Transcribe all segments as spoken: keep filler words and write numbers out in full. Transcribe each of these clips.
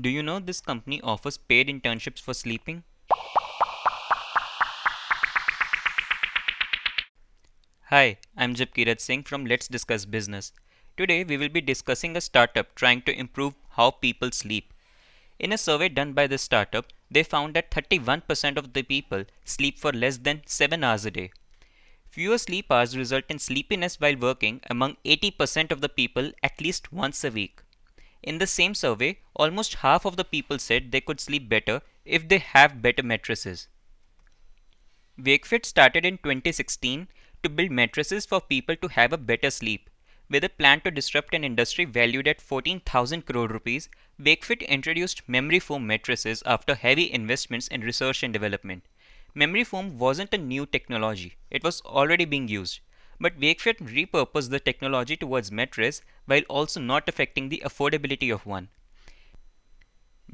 Do you know this company offers paid internships for sleeping? Hi, I'm Jibkiraj Singh from Let's Discuss Business. Today we will be discussing a startup trying to improve how people sleep. In a survey done by this startup, they found that thirty-one percent of the people sleep for less than seven hours a day. Fewer sleep hours result in sleepiness while working among eighty percent of the people at least once a week. In the same survey, almost half of the people said they could sleep better if they have better mattresses. WakeFit started in twenty sixteen to build mattresses for people to have a better sleep. With a plan to disrupt an industry valued at fourteen thousand crore rupees, WakeFit introduced memory foam mattresses after heavy investments in research and development. Memory foam wasn't a new technology, it was already being used. But WakeFit repurposed the technology towards mattress while also not affecting the affordability of one.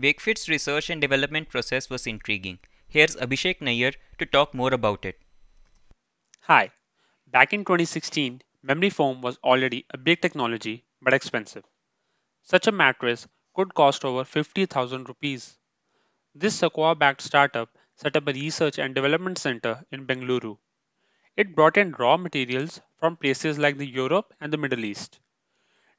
WakeFit's research and development process was intriguing. Here's Abhishek Nair to talk more about it. Hi, back in twenty sixteen, memory foam was already a big technology but expensive. Such a mattress could cost over fifty thousand rupees. This Sequoia-backed startup set up a research and development center in Bengaluru. It brought in raw materials from places like the Europe and the Middle East.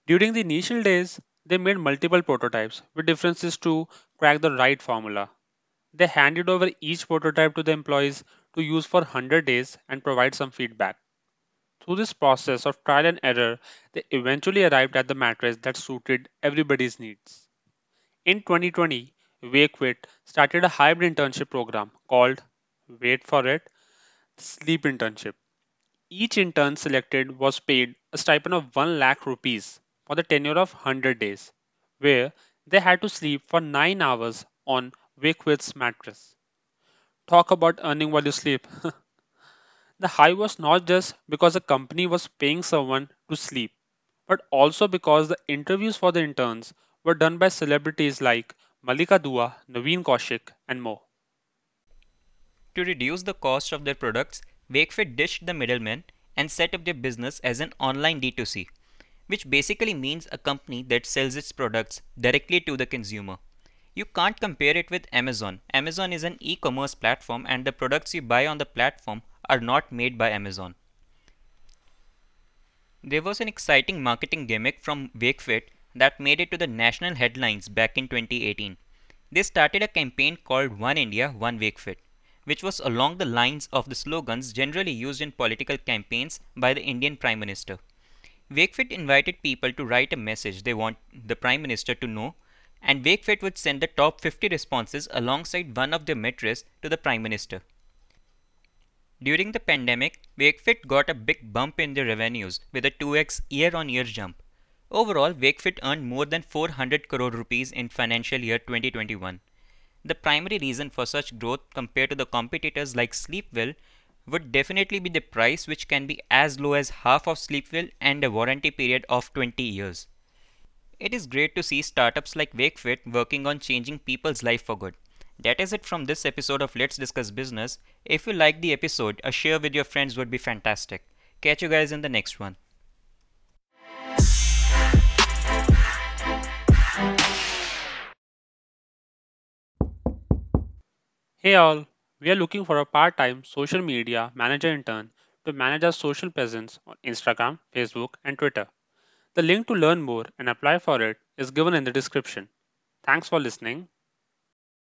During the initial days, they made multiple prototypes with differences to crack the right formula. They handed over each prototype to the employees to use for one hundred days and provide some feedback. Through this process of trial and error, they eventually arrived at the mattress that suited everybody's needs. In twenty twenty, WakeFit started a hybrid internship program called, wait for it, Sleep Internship. Each intern selected was paid a stipend of one lakh rupees for the tenure of one hundred days, where they had to sleep for nine hours on WakeFit's mattress. Talk about earning while you sleep. The high was not just because the company was paying someone to sleep, but also because the interviews for the interns were done by celebrities like Malika Dua, Naveen Kaushik, and more. To reduce the cost of their products, WakeFit ditched the middlemen and set up their business as an online D two C, which basically means a company that sells its products directly to the consumer. You can't compare it with Amazon. Amazon is an e-commerce platform and the products you buy on the platform are not made by Amazon. There was an exciting marketing gimmick from WakeFit that made it to the national headlines back in twenty eighteen. They started a campaign called One India, One WakeFit, which was along the lines of the slogans generally used in political campaigns by the Indian Prime Minister. WakeFit invited people to write a message they want the Prime Minister to know, and WakeFit would send the top fifty responses alongside one of their mattresses to the Prime Minister. During the pandemic, WakeFit got a big bump in their revenues with a two x year-on-year jump. Overall, WakeFit earned more than four hundred crore rupees in financial year twenty twenty-one. The primary reason for such growth compared to the competitors like Sleepwell would definitely be the price, which can be as low as half of Sleepwell and a warranty period of twenty years. It is great to see startups like WakeFit working on changing people's life for good. That is it from this episode of Let's Discuss Business. If you liked the episode, a share with your friends would be fantastic. Catch you guys in the next one. Hey all, we are looking for a part-time social media manager intern to manage our social presence on Instagram, Facebook, and Twitter. The link to learn more and apply for it is given in the description. Thanks for listening.